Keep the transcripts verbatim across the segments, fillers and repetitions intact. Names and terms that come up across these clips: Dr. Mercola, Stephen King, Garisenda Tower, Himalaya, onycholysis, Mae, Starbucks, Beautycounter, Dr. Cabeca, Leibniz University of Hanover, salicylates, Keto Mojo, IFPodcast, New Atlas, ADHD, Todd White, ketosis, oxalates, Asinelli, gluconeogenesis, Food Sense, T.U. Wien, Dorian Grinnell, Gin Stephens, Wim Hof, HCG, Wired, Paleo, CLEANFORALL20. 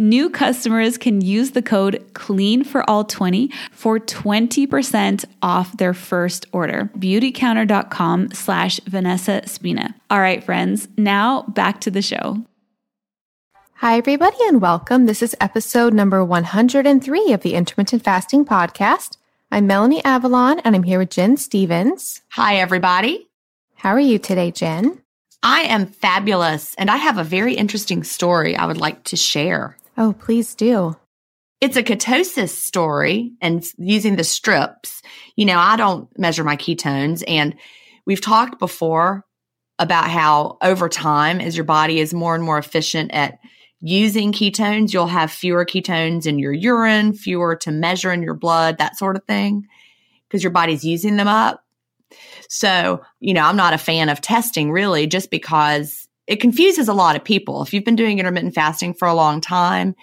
New customers can use the code clean for all twenty for twenty percent off their first order. beautycounter dot com slash Vanessa Spina. All right, friends, now back to the show. Hi, everybody, and welcome. This is episode number one hundred three of the Intermittent Fasting Podcast. I'm Melanie Avalon, and I'm here with Gin Stephens. Hi, everybody. How are you today, Gin? I am fabulous, and I have a very interesting story I would like to share. Oh, please do. It's a ketosis story and using the strips. You know, I don't measure my ketones, and we've talked before about how over time, as your body is more and more efficient at using ketones, you'll have fewer ketones in your urine, fewer to measure in your blood, that sort of thing, because your body's using them up. So, you know, I'm not a fan of testing really just because it confuses a lot of people. If you've been doing intermittent fasting for a long time,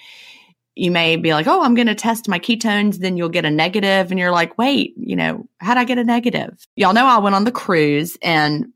you may be like, oh, I'm going to test my ketones. Then you'll get a negative. And you're like, wait, you know, how'd I get a negative? Y'all know I went on the cruise and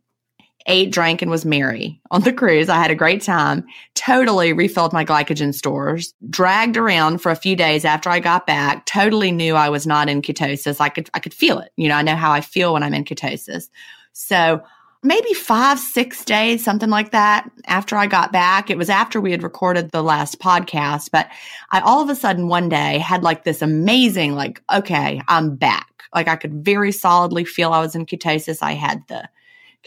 ate, drank, and was merry on the cruise. I had a great time, totally refilled my glycogen stores, dragged around for a few days after I got back, totally knew I was not in ketosis. I could I could feel it. You know, I know how I feel when I'm in ketosis. So maybe five, six days, something like that, after I got back. It was after we had recorded the last podcast, but I all of a sudden one day had like this amazing, like, okay, I'm back. Like I could very solidly feel I was in ketosis. I had the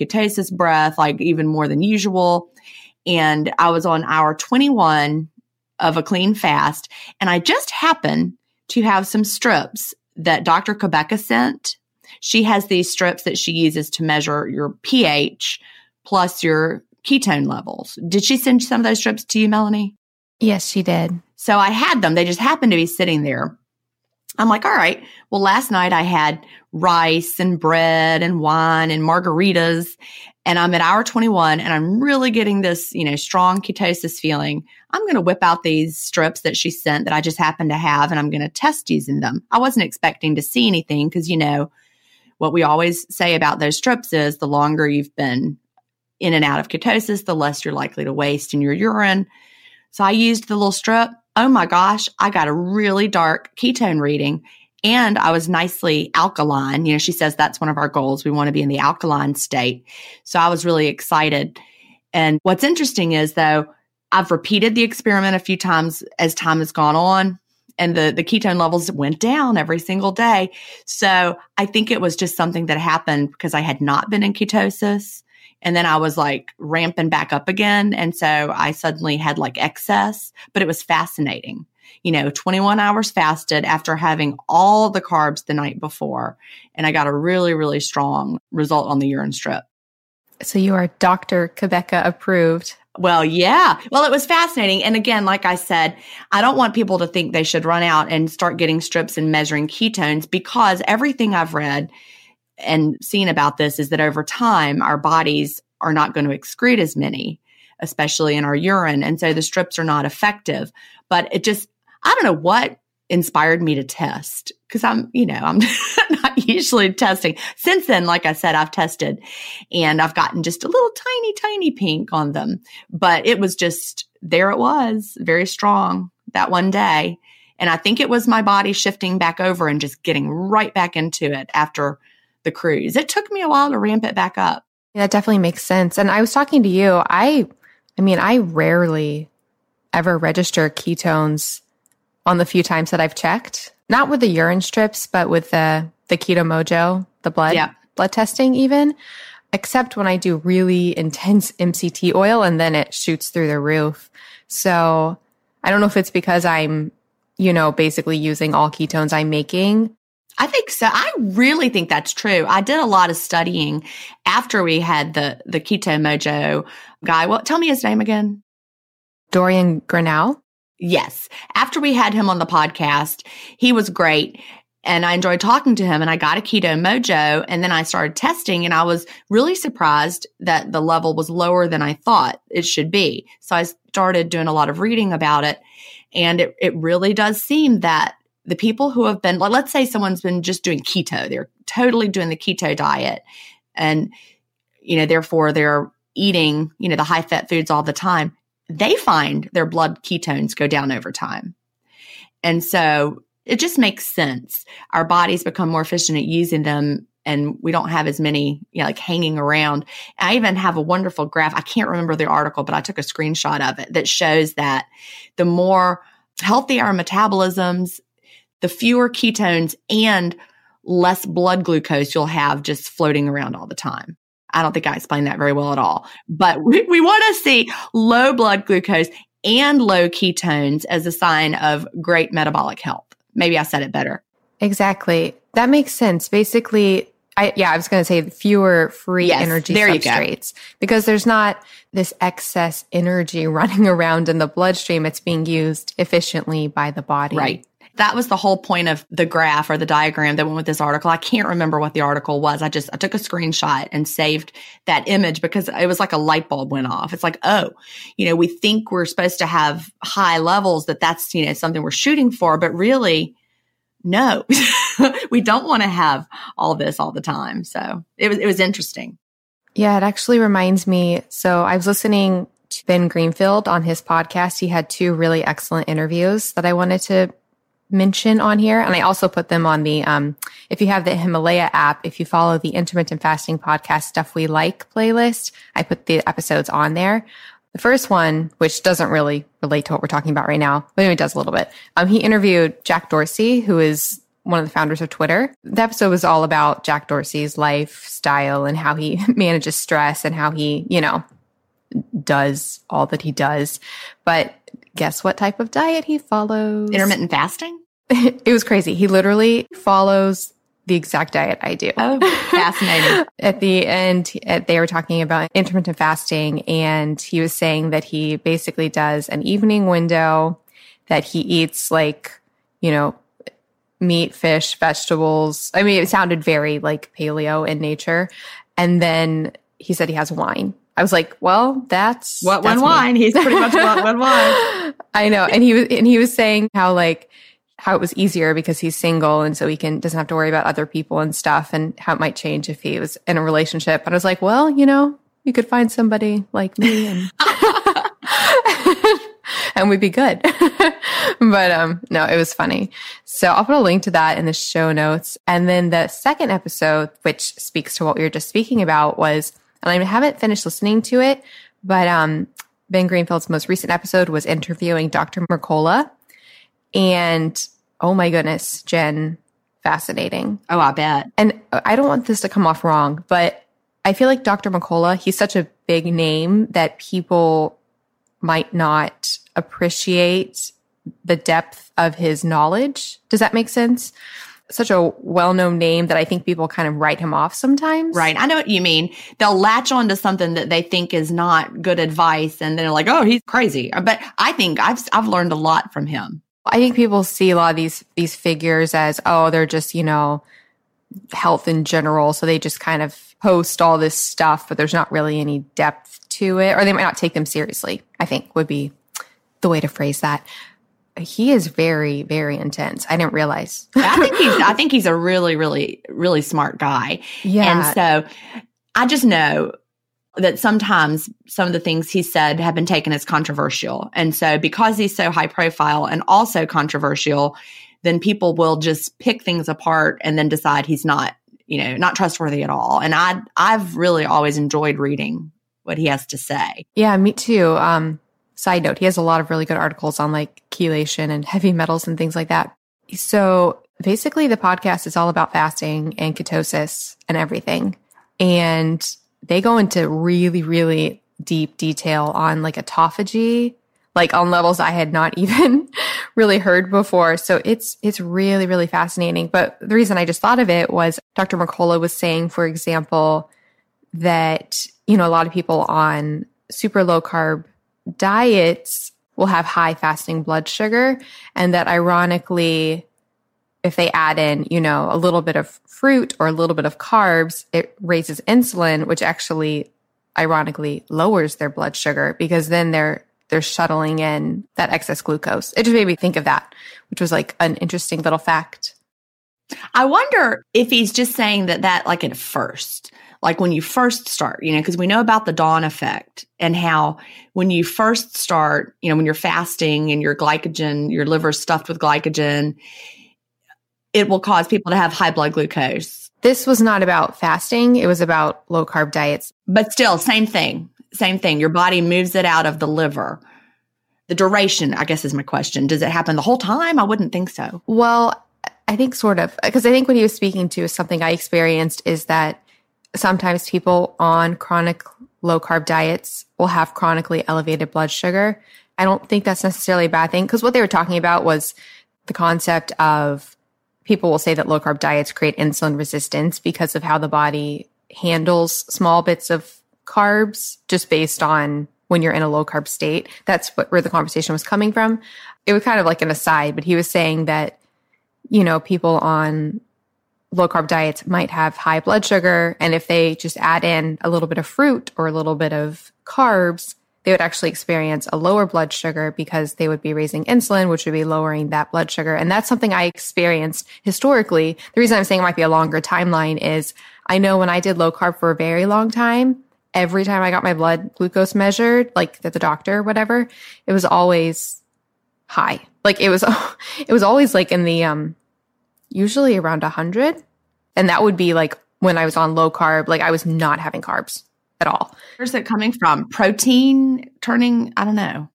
ketosis breath, like even more than usual. And I was on hour twenty-one of a clean fast. And I just happened to have some strips that Doctor Cabeca sent. She has these strips that she uses to measure your pH plus your ketone levels. Did she send some of those strips to you, Melanie? Yes, she did. So I had them. They just happened to be sitting there. I'm like, all right, well, last night I had rice and bread and wine and margaritas, and I'm at hour twenty-one, and I'm really getting this, you know, strong ketosis feeling. I'm going to whip out these strips that she sent that I just happened to have, and I'm going to test using them. I wasn't expecting to see anything because, you know, what we always say about those strips is the longer you've been in and out of ketosis, the less you're likely to waste in your urine. So I used the little strip. Oh my gosh, I got a really dark ketone reading and I was nicely alkaline. You know, she says that's one of our goals. We want to be in the alkaline state. So I was really excited. And what's interesting is though, I've repeated the experiment a few times as time has gone on and the, the ketone levels went down every single day. So I think it was just something that happened because I had not been in ketosis. And then I was like ramping back up again. And so I suddenly had like excess, but it was fascinating. You know, twenty-one hours fasted after having all the carbs the night before. And I got a really, really strong result on the urine strip. So you are Doctor Cabeca approved. Well, yeah. Well, it was fascinating. And again, like I said, I don't want people to think they should run out and start getting strips and measuring ketones because everything I've read and seen about this is that over time, our bodies are not going to excrete as many, especially in our urine. And so the strips are not effective. But it just, I don't know what inspired me to test because I'm, you know, I'm not usually testing. Since then, like I said, I've tested and I've gotten just a little tiny, tiny pink on them. But it was just, there it was, very strong that one day. And I think it was my body shifting back over and just getting right back into it after the cruise. It took me a while to ramp it back up. Yeah, that definitely makes sense. And I was talking to you, I I mean, I rarely ever register ketones on the few times that I've checked. Not with the urine strips, but with the the Keto Mojo, the blood yeah. blood testing even, except when I do really intense M C T oil and then it shoots through the roof. So I don't know if it's because I'm, you know, basically using all ketones I'm making. I think so. I really think that's true. I did a lot of studying after we had the the Keto Mojo guy. Well, tell me his name again. Dorian Grinnell? Yes. After we had him on the podcast, he was great. And I enjoyed talking to him. And I got a Keto Mojo. And then I started testing. And I was really surprised that the level was lower than I thought it should be. So I started doing a lot of reading about it. And it, it really does seem that the people who have been, let's say someone's been just doing keto, they're totally doing the keto diet and, you know, therefore they're eating, you know, the high fat foods all the time. They find their blood ketones go down over time. And so it just makes sense. Our bodies become more efficient at using them and we don't have as many, you know, like hanging around. I even have a wonderful graph. I can't remember the article, but I took a screenshot of it that shows that the more healthy our metabolisms, the fewer ketones and less blood glucose you'll have just floating around all the time. I don't think I explained that very well at all, but we, we want to see low blood glucose and low ketones as a sign of great metabolic health. Maybe I said it better. Exactly. That makes sense. Basically, I, yeah, I was going to say fewer free yes, energy substrates because there's not this excess energy running around in the bloodstream. It's being used efficiently by the body. Right. That was the whole point of the graph or the diagram that went with this article. I can't remember what the article was. I just, I took a screenshot and saved that image because it was like a light bulb went off. It's like, oh, you know, we think we're supposed to have high levels, that that's, you know, something we're shooting for, but really, no, we don't want to have all this all the time. So it was, it was interesting. Yeah, it actually reminds me. So I was listening to Ben Greenfield on his podcast. He had two really excellent interviews that I wanted to mention on here. And I also put them on the, um, if you have the Himalaya app, if you follow the intermittent fasting podcast Stuff We Like playlist, I put the episodes on there. The first one, which doesn't really relate to what we're talking about right now, but anyway, it does a little bit. Um, he interviewed Jack Dorsey, who is one of the founders of Twitter. The episode was all about Jack Dorsey's lifestyle and how he manages stress and how he, you know, does all that he does. But guess what type of diet he follows? Intermittent fasting? It was crazy. He literally follows the exact diet I do. Oh, fascinating. At the end, they were talking about intermittent fasting, and he was saying that he basically does an evening window that he eats like, you know, meat, fish, vegetables. I mean, it sounded very like paleo in nature. And then he said he has wine. I was like, well, that's What, When, Wine. He's pretty much What, When, Wine. I know. And he was, and he was saying how like, how it was easier because he's single and so he can doesn't have to worry about other people and stuff, and how it might change if he was in a relationship. And I was like, well, you know, you could find somebody like me and and we'd be good. But um, no, it was funny. So I'll put a link to that in the show notes. And then the second episode, which speaks to what we were just speaking about, was, and I haven't finished listening to it, but um, Ben Greenfield's most recent episode was interviewing Doctor Mercola. And oh my goodness, Jen, fascinating. Oh, I bet. And I don't want this to come off wrong, but I feel like Doctor Mercola, he's such a big name that people might not appreciate the depth of his knowledge. Does that make sense? Such a well-known name that I think people kind of write him off sometimes. Right. I know what you mean. They'll latch onto something that they think is not good advice, and they're like, oh, he's crazy. But I think I've I've learned a lot from him. I think people see a lot of these these figures as, oh, they're just, you know, health in general. So they just kind of post all this stuff, but there's not really any depth to it. Or they might not take them seriously, I think would be the way to phrase that. He is very, very intense. I didn't realize. I think he's I think he's a really, really, really smart guy. Yeah. And so I just know that sometimes some of the things he said have been taken as controversial. And so because he's so high profile and also controversial, then people will just pick things apart and then decide he's not, you know, not trustworthy at all. And I, I've really always enjoyed reading what he has to say. Yeah, me too. Um, side note, he has a lot of really good articles on like chelation and heavy metals and things like that. So basically the podcast is all about fasting and ketosis and everything. And they go into really, really deep detail on like autophagy, like on levels I had not even really heard before. So it's it's really, really fascinating. But the reason I just thought of it was Doctor Mercola was saying, for example, that, you know, a lot of people on super low carb diets will have high fasting blood sugar, and that ironically, if they add in, you know, a little bit of fruit or a little bit of carbs, it raises insulin, which actually ironically lowers their blood sugar because then they're they're shuttling in that excess glucose. It just made me think of that, which was like an interesting little fact. I wonder if he's just saying that that like at first, like when you first start, you know, because we know about the dawn effect and how when you first start, you know, when you're fasting and your glycogen, your liver's stuffed with glycogen, it will cause people to have high blood glucose. This was not about fasting. It was about low-carb diets. But still, same thing. Same thing. Your body moves it out of the liver. The duration, I guess, is my question. Does it happen the whole time? I wouldn't think so. Well, I think sort of. Because I think what he was speaking to is something I experienced, is that sometimes people on chronic low-carb diets will have chronically elevated blood sugar. I don't think that's necessarily a bad thing. Because what they were talking about was the concept of people will say that low-carb diets create insulin resistance because of how the body handles small bits of carbs just based on when you're in a low-carb state. That's what, where the conversation was coming from. It was kind of like an aside, but he was saying that you know, people on low-carb diets might have high blood sugar, and if they just add in a little bit of fruit or a little bit of carbs, they would actually experience a lower blood sugar because they would be raising insulin, which would be lowering that blood sugar. And that's something I experienced historically. The reason I'm saying it might be a longer timeline is I know when I did low-carb for a very long time, every time I got my blood glucose measured, like at the doctor or whatever, it was always high. Like it was, it was always like in the... um. usually around one hundred. And that would be like when I was on low carb, like I was not having carbs at all. Where's that coming from? Protein turning, I don't know.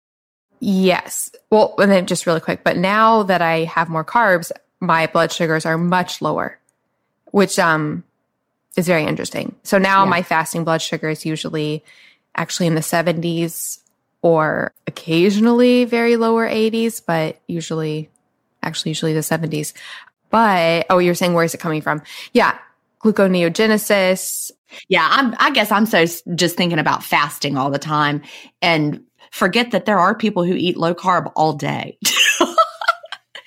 Yes. Well, and then just really quick, but now that I have more carbs, my blood sugars are much lower, which um is very interesting. So now yeah. my fasting blood sugar is usually actually in the seventies or occasionally very lower eighties, but usually, actually usually the seventies. But, oh, you're saying, where is it coming from? Yeah. Gluconeogenesis. Yeah. I'm, I guess I'm so just thinking about fasting all the time and forget that there are people who eat low carb all day.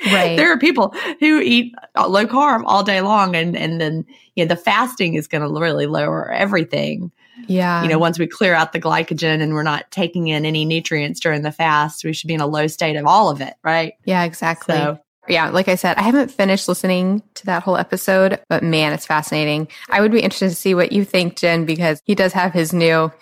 Right. There are people who eat low carb all day long. And, and then, you know, the fasting is going to really lower everything. Yeah. You know, once we clear out the glycogen and we're not taking in any nutrients during the fast, we should be in a low state of all of it. Right. Yeah, exactly. So, yeah, like I said, I haven't finished listening to that whole episode, but man, it's fascinating. I would be interested to see what you think, Jen, because he does have his new,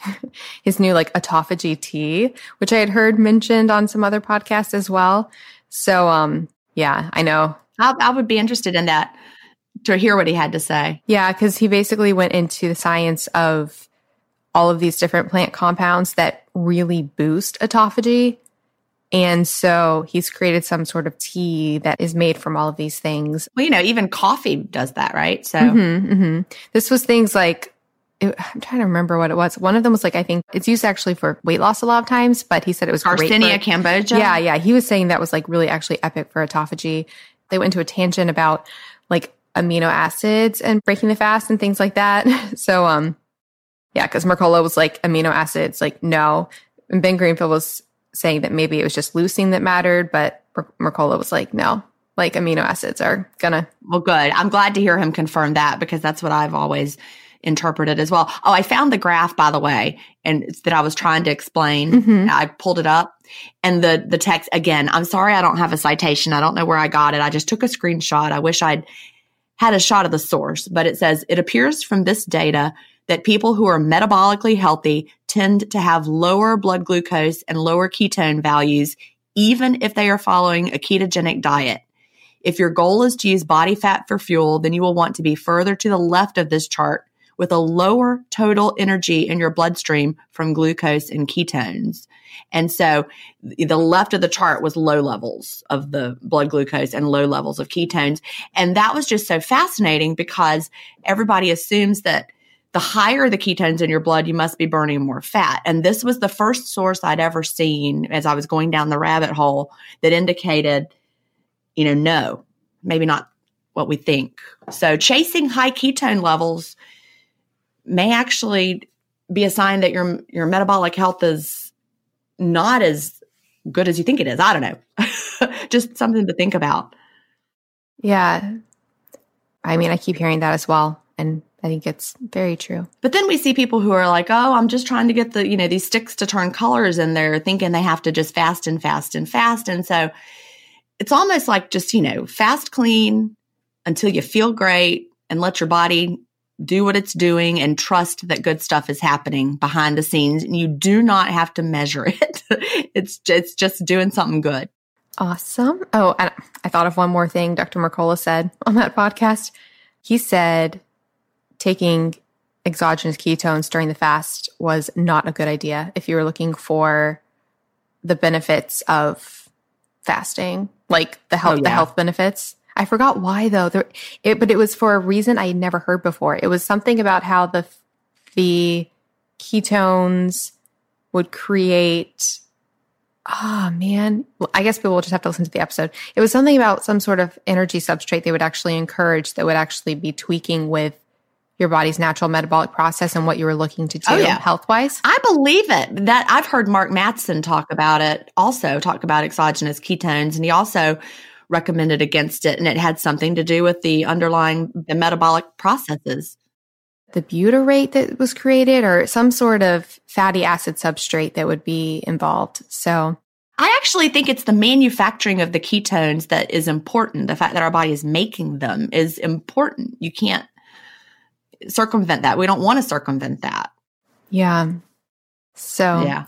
his new like autophagy tea, which I had heard mentioned on some other podcasts as well. So, um, yeah, I know. I, I would be interested in that to hear what he had to say. Yeah, because he basically went into the science of all of these different plant compounds that really boost autophagy. And so he's created some sort of tea that is made from all of these things. Well, you know, even coffee does that, right? So mm-hmm, mm-hmm. This was things like, it, I'm trying to remember what it was. One of them was like, I think it's used actually for weight loss a lot of times, but he said it was Garcinia cambogia. Yeah, yeah. He was saying that was like really actually epic for autophagy. They went into a tangent about like amino acids and breaking the fast and things like that. So um, yeah, because Mercola was like amino acids, like no. And Ben Greenfield was saying that maybe it was just leucine that mattered, but Mercola was like, no, like amino acids are gonna. Well, good. I'm glad to hear him confirm that because that's what I've always interpreted as well. Oh, I found the graph, by the way, and it's that I was trying to explain. Mm-hmm. I pulled it up and the, the text, again, I'm sorry, I don't have a citation. I don't know where I got it. I just took a screenshot. I wish I'd had a shot of the source, but it says, it appears from this data that people who are metabolically healthy tend to have lower blood glucose and lower ketone values, even if they are following a ketogenic diet. If your goal is to use body fat for fuel, then you will want to be further to the left of this chart with a lower total energy in your bloodstream from glucose and ketones. And so the left of the chart was low levels of the blood glucose and low levels of ketones. And that was just so fascinating because everybody assumes that the higher the ketones in your blood, you must be burning more fat. And this was the first source I'd ever seen as I was going down the rabbit hole that indicated, you know, no, maybe not what we think. So chasing high ketone levels may actually be a sign that your your metabolic health is not as good as you think it is. I don't know. Just something to think about. Yeah. I mean, I keep hearing that as well. And I think it's very true. But then we see people who are like, oh, I'm just trying to get the, you know, these sticks to turn colors and they're thinking they have to just fast and fast and fast. And so it's almost like just, you know, fast clean until you feel great and let your body do what it's doing and trust that good stuff is happening behind the scenes. And you do not have to measure it. It's just, it's just doing something good. Awesome. Oh, and I thought of one more thing Doctor Mercola said on that podcast. He said taking exogenous ketones during the fast was not a good idea if you were looking for the benefits of fasting, like the health, oh, yeah. the health benefits. I forgot why though, there, it, but it was for a reason I had never heard before. It was something about how the the ketones would create. Oh man, well, I guess people will just have to listen to the episode. It was something about some sort of energy substrate they would actually encourage that would actually be tweaking with your body's natural metabolic process and what you were looking to do oh, yeah. health-wise. I believe it. That I've heard Mark Mattson talk about it, also talk about exogenous ketones. And he also recommended against it, and it had something to do with the underlying the metabolic processes. The butyrate that was created, or some sort of fatty acid substrate that would be involved. So I actually think it's the manufacturing of the ketones that is important. The fact that our body is making them is important. You can't circumvent that. We don't want to circumvent that. Yeah. So, yeah.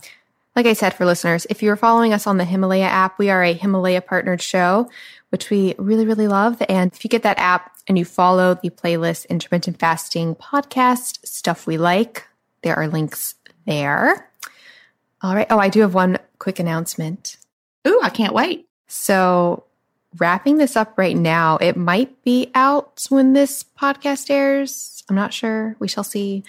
Like I said, for listeners, if you're following us on the Himalaya app, we are a Himalaya partnered show, which we really, really love. And if you get that app and you follow the playlist Intermittent Fasting Podcast, Stuff We Like, there are links there. All right. Oh, I do have one quick announcement. Ooh, I can't wait. So wrapping this up right now, it might be out when this podcast airs. I'm not sure. We shall see.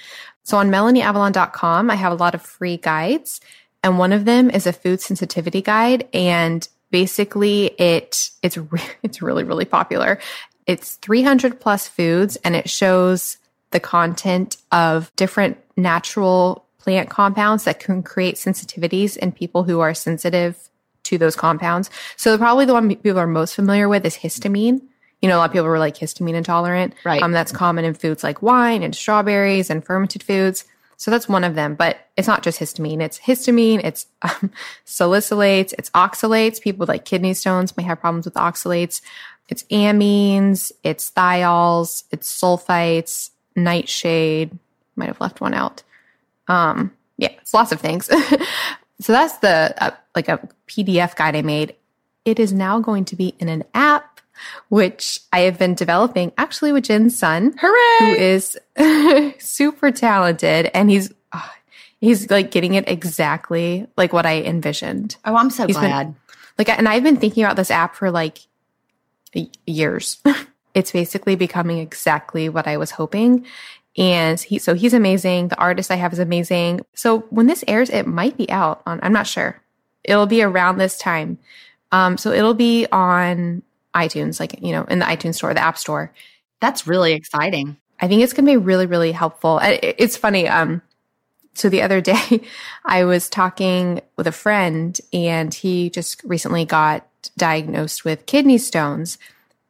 So on melanie avalon dot com, I have a lot of free guides, and one of them is a food sensitivity guide. And basically it it's re- it's really, really popular. It's three hundred plus foods, and it shows the content of different natural plant compounds that can create sensitivities in people who are sensitive to those compounds. So probably the one people are most familiar with is histamine. You know, a lot of people were like histamine intolerant. Right. Um, that's common in foods like wine and strawberries and fermented foods. So that's one of them, but it's not just histamine. It's histamine, it's um, salicylates, it's oxalates. People with like kidney stones may have problems with oxalates. It's amines, it's thiols, it's sulfites, nightshade. Might have left one out. Um, yeah, it's lots of things. So that's the uh, like a P D F guide I made. It is now going to be in an app, which I have been developing actually with Jin's son, Hooray! Who is super talented, and he's uh, he's like getting it exactly like what I envisioned. Oh, I'm so he's glad. Been, like, and I've been thinking about this app for like years. It's basically becoming exactly what I was hoping. And he, so he's amazing. The artist I have is amazing. So when this airs, it might be out on, I'm not sure. It'll be around this time. Um, so it'll be on iTunes, like, you know, in the iTunes store, the app store. That's really exciting. I think it's going to be really, really helpful. It's funny. Um, so the other day I was talking with a friend, and he just recently got diagnosed with kidney stones.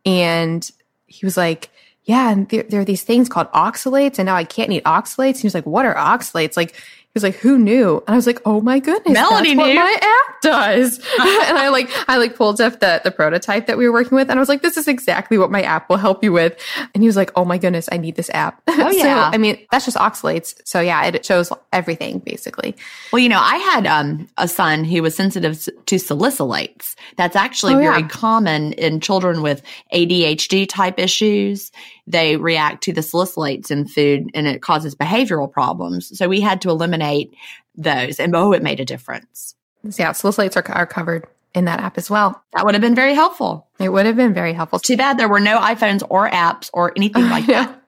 And he was like, yeah, and there, there are these things called oxalates, and now I can't eat oxalates. He was like, what are oxalates? Like, he was like, who knew? And I was like, oh my goodness, Melanie that's what knew. My app does. And I like, I like pulled up the, the prototype that we were working with, and I was like, this is exactly what my app will help you with. And he was like, oh my goodness, I need this app. Oh yeah. So, I mean, that's just oxalates. So yeah, it, it shows everything basically. Well, you know, I had um, a son who was sensitive to salicylates. That's actually oh, very yeah. common in children with A D H D type issues. They react to the salicylates in food, and it causes behavioral problems. So we had to eliminate those, and oh, it made a difference. Yeah, salicylates are, are covered in that app as well. That would have been very helpful. It would have been very helpful. Too bad there were no iPhones or apps or anything like that.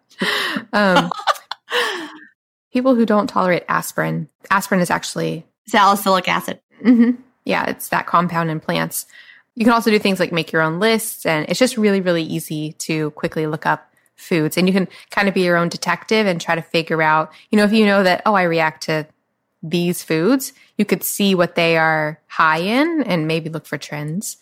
um, people who don't tolerate aspirin. Aspirin is actually salicylic acid. Mm-hmm. Yeah, it's that compound in plants. You can also do things like make your own lists, and it's just really, really easy to quickly look up foods, and you can kind of be your own detective and try to figure out, you know, if you know that, oh, I react to these foods, you could see what they are high in and maybe look for trends.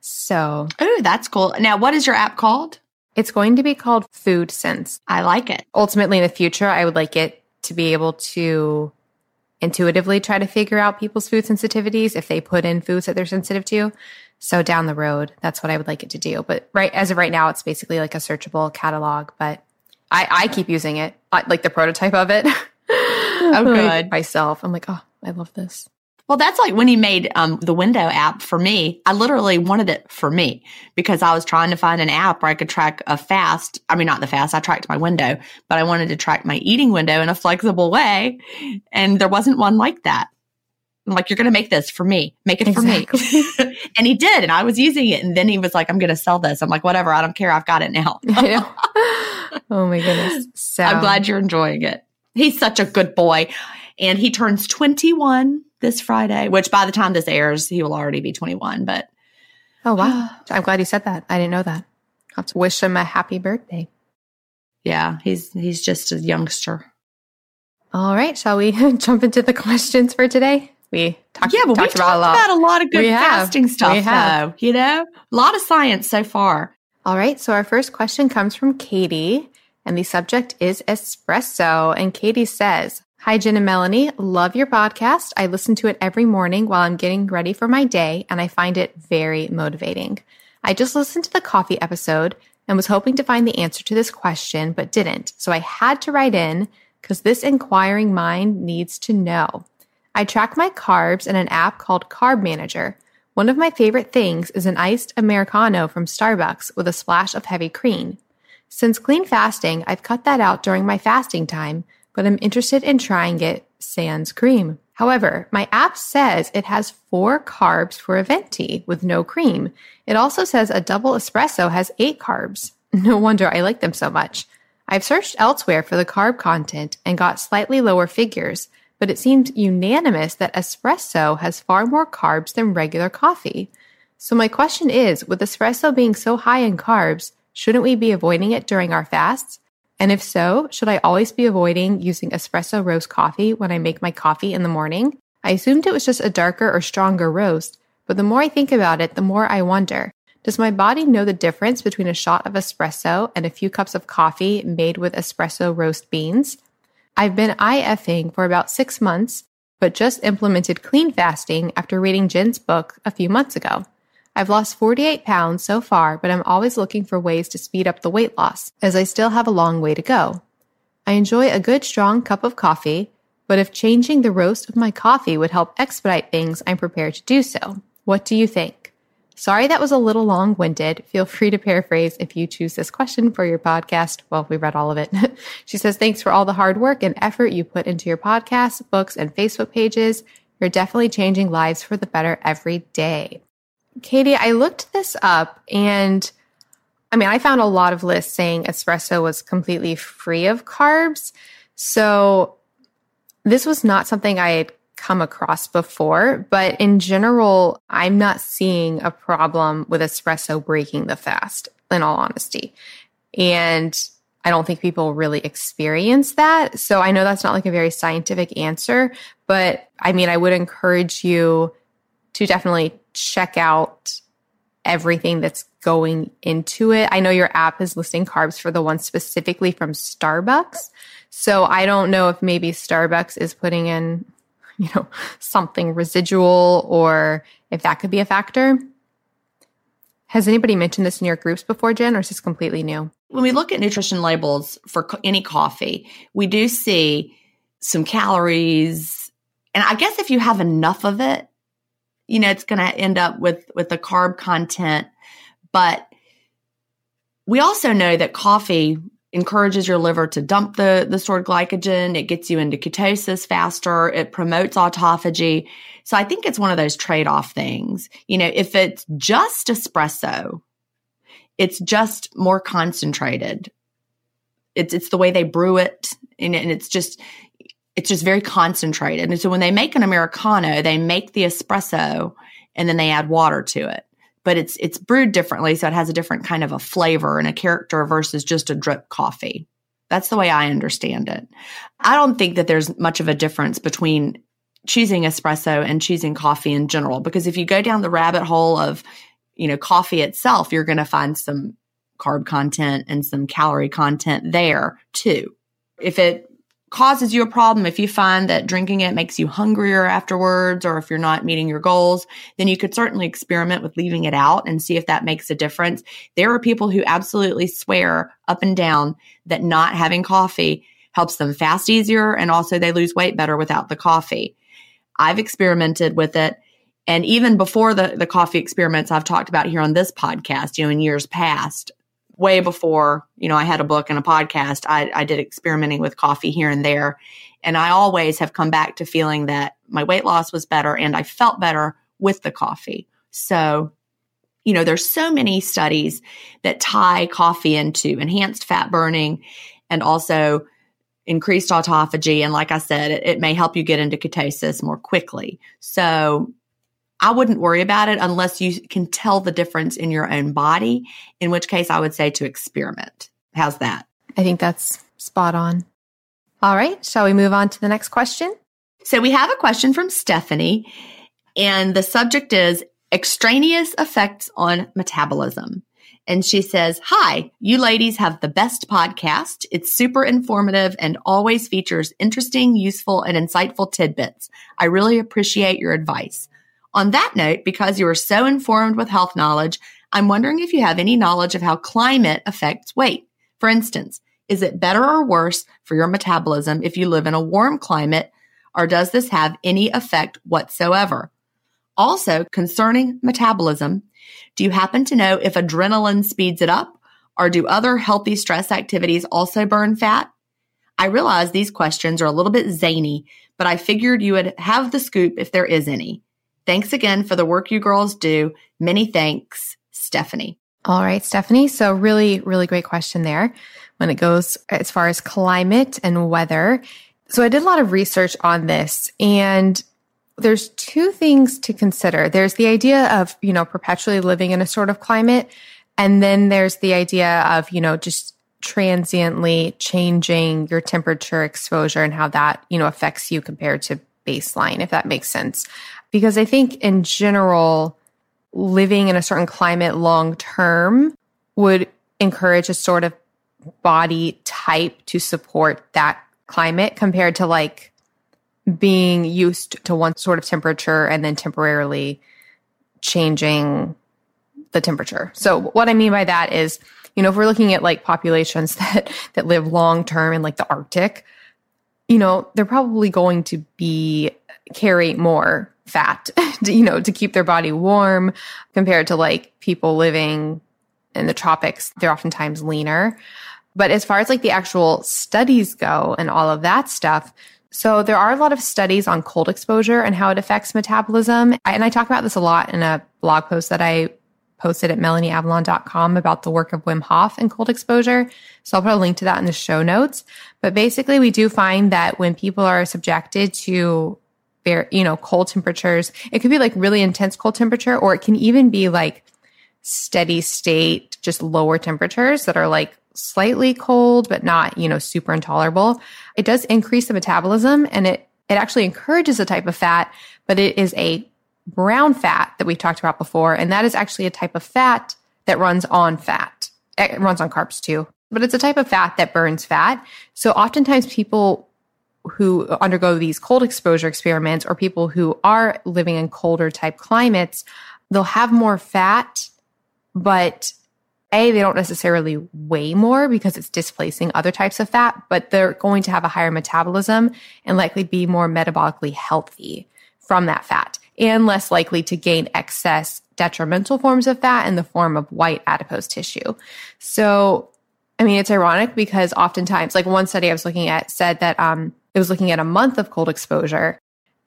So. Oh, that's cool. Now, what is your app called? It's going to be called Food Sense. I like it. Ultimately, in the future, I would like it to be able to intuitively try to figure out people's food sensitivities if they put in foods that they're sensitive to. So down the road, that's what I would like it to do. But right as of right now, it's basically like a searchable catalog, but I, I keep using it, I, like the prototype of it. Oh, good. Myself. I'm like, oh, I love this. Well, that's like when he made um, the window app for me. I literally wanted it for me because I was trying to find an app where I could track a fast. I mean, not the fast. I tracked my window, but I wanted to track my eating window in a flexible way. And there wasn't one like that. I'm like, you're going to make this for me. Make it exactly. for me. And he did. And I was using it. And then he was like, I'm going to sell this. I'm like, whatever. I don't care. I've got it now. Yeah. Oh my goodness. So. I'm glad you're enjoying it. He's such a good boy. And he turns twenty-one this Friday, which by the time this airs, he will already be twenty-one. But oh, wow. I'm glad you said that. I didn't know that. I have to wish him a happy birthday. Yeah. He's, he's just a youngster. All right. Shall we jump into the questions for today? We talked, yeah, but talked we about, talked a lot. about a lot of good we fasting have. stuff, we have. though, you know, a lot of science so far. All right. So our first question comes from Katie, and the subject is espresso. And Katie says, "Hi, Gin and Melanie. Love your podcast. I listen to it every morning while I'm getting ready for my day, and I find it very motivating. I just listened to the coffee episode and was hoping to find the answer to this question, but didn't. So I had to write in because this inquiring mind needs to know. I track my carbs in an app called Carb Manager. One of my favorite things is an iced Americano from Starbucks with a splash of heavy cream. Since clean fasting, I've cut that out during my fasting time, but I'm interested in trying it sans cream. However, my app says it has four carbs for a venti with no cream. It also says a double espresso has eight carbs. No wonder I like them so much. I've searched elsewhere for the carb content and got slightly lower figures, but it seems unanimous that espresso has far more carbs than regular coffee. So my question is, with espresso being so high in carbs, shouldn't we be avoiding it during our fasts? And if so, should I always be avoiding using espresso roast coffee when I make my coffee in the morning? I assumed it was just a darker or stronger roast, but the more I think about it, the more I wonder. Does my body know the difference between a shot of espresso and a few cups of coffee made with espresso roast beans? I've been IFing for about six months, but just implemented clean fasting after reading Jin's book a few months ago. I've lost forty-eight pounds so far, but I'm always looking for ways to speed up the weight loss, as I still have a long way to go. I enjoy a good strong cup of coffee, but if changing the roast of my coffee would help expedite things, I'm prepared to do so. What do you think? Sorry that was a little long-winded. Feel free to paraphrase if you choose this question for your podcast." Well, we read all of it. She says, "Thanks for all the hard work and effort you put into your podcast, books, and Facebook pages. You're definitely changing lives for the better every day." Katie, I looked this up, and I mean, I found a lot of lists saying espresso was completely free of carbs. So this was not something I had come across before, but in general, I'm not seeing a problem with espresso breaking the fast, in all honesty. And I don't think people really experience that. So I know that's not like a very scientific answer, but I mean, I would encourage you to definitely check out everything that's going into it. I know your app is listing carbs for the one specifically from Starbucks. So I don't know if maybe Starbucks is putting in, you know, something residual or if that could be a factor. Has anybody mentioned this in your groups before, Jen, or is this completely new? When we look at nutrition labels for co- any coffee, we do see some calories. And I guess if you have enough of it, you know, it's going to end up with, with the carb content. But we also know that coffee encourages your liver to dump the, the stored glycogen. It gets you into ketosis faster. It promotes autophagy. So I think it's one of those trade-off things. You know, if it's just espresso, it's just more concentrated. It's it's the way they brew it, and, and it's just... It's just very concentrated. And so when they make an Americano, they make the espresso and then they add water to it. But it's it's brewed differently, so it has a different kind of a flavor and a character versus just a drip coffee. That's the way I understand it. I don't think that there's much of a difference between choosing espresso and choosing coffee in general, because if you go down the rabbit hole of, you know, coffee itself, you're going to find some carb content and some calorie content there too. If it causes you a problem, if you find that drinking it makes you hungrier afterwards, or if you're not meeting your goals, then you could certainly experiment with leaving it out and see if that makes a difference. There are people who absolutely swear up and down that not having coffee helps them fast easier, and also they lose weight better without the coffee. I've experimented with it. And even before the, the coffee experiments I've talked about here on this podcast, you know, in years past, way before, you know, I had a book and a podcast, I, I did experimenting with coffee here and there. And I always have come back to feeling that my weight loss was better and I felt better with the coffee. So, you know, there's so many studies that tie coffee into enhanced fat burning and also increased autophagy. And like I said, it, it may help you get into ketosis more quickly. So I wouldn't worry about it unless you can tell the difference in your own body, in which case I would say to experiment. How's that? I think that's spot on. All right. Shall we move on to the next question? So we have a question from Stephanie, and the subject is extraneous effects on metabolism. And she says, hi, you ladies have the best podcast. It's super informative and always features interesting, useful, and insightful tidbits. I really appreciate your advice. On that note, because you are so informed with health knowledge, I'm wondering if you have any knowledge of how climate affects weight. For instance, is it better or worse for your metabolism if you live in a warm climate, or does this have any effect whatsoever? Also, concerning metabolism, do you happen to know if adrenaline speeds it up, or do other healthy stress activities also burn fat? I realize these questions are a little bit zany, but I figured you would have the scoop if there is any. Thanks again for the work you girls do. Many thanks, Stephanie. All right, Stephanie. So really, really great question there when it goes as far as climate and weather. So I did a lot of research on this, and there's two things to consider. There's the idea of, you know, perpetually living in a sort of climate. And then there's the idea of, you know, just transiently changing your temperature exposure and how that, you know, affects you compared to baseline, if that makes sense. Because I think in general, living in a certain climate long term would encourage a sort of body type to support that climate compared to like being used to one sort of temperature and then temporarily changing the temperature. So what I mean by that is, you know, if we're looking at like populations that that live long term in like the Arctic, you know, they're probably going to be carry more fat, to, you know, to keep their body warm compared to like people living in the tropics. They're oftentimes leaner. But as far as like the actual studies go and all of that stuff, so there are a lot of studies on cold exposure and how it affects metabolism. And I talk about this a lot in a blog post that I posted at melanie avalon dot com about the work of Wim Hof and cold exposure. So I'll put a link to that in the show notes. But basically, we do find that when people are subjected to bare, you know, cold temperatures, it could be like really intense cold temperature, or it can even be like steady state, just lower temperatures that are like slightly cold, but not, you know, super intolerable. It does increase the metabolism, and it, it actually encourages a type of fat, but it is a brown fat that we talked about before. And that is actually a type of fat that runs on fat. It runs on carbs too, but it's a type of fat that burns fat. So oftentimes people who undergo these cold exposure experiments, or people who are living in colder type climates, they'll have more fat, but A, they don't necessarily weigh more because it's displacing other types of fat, but they're going to have a higher metabolism and likely be more metabolically healthy from that fat, and less likely to gain excess detrimental forms of fat in the form of white adipose tissue. So, I mean, it's ironic because oftentimes, like one study I was looking at said that um, it was looking at a month of cold exposure,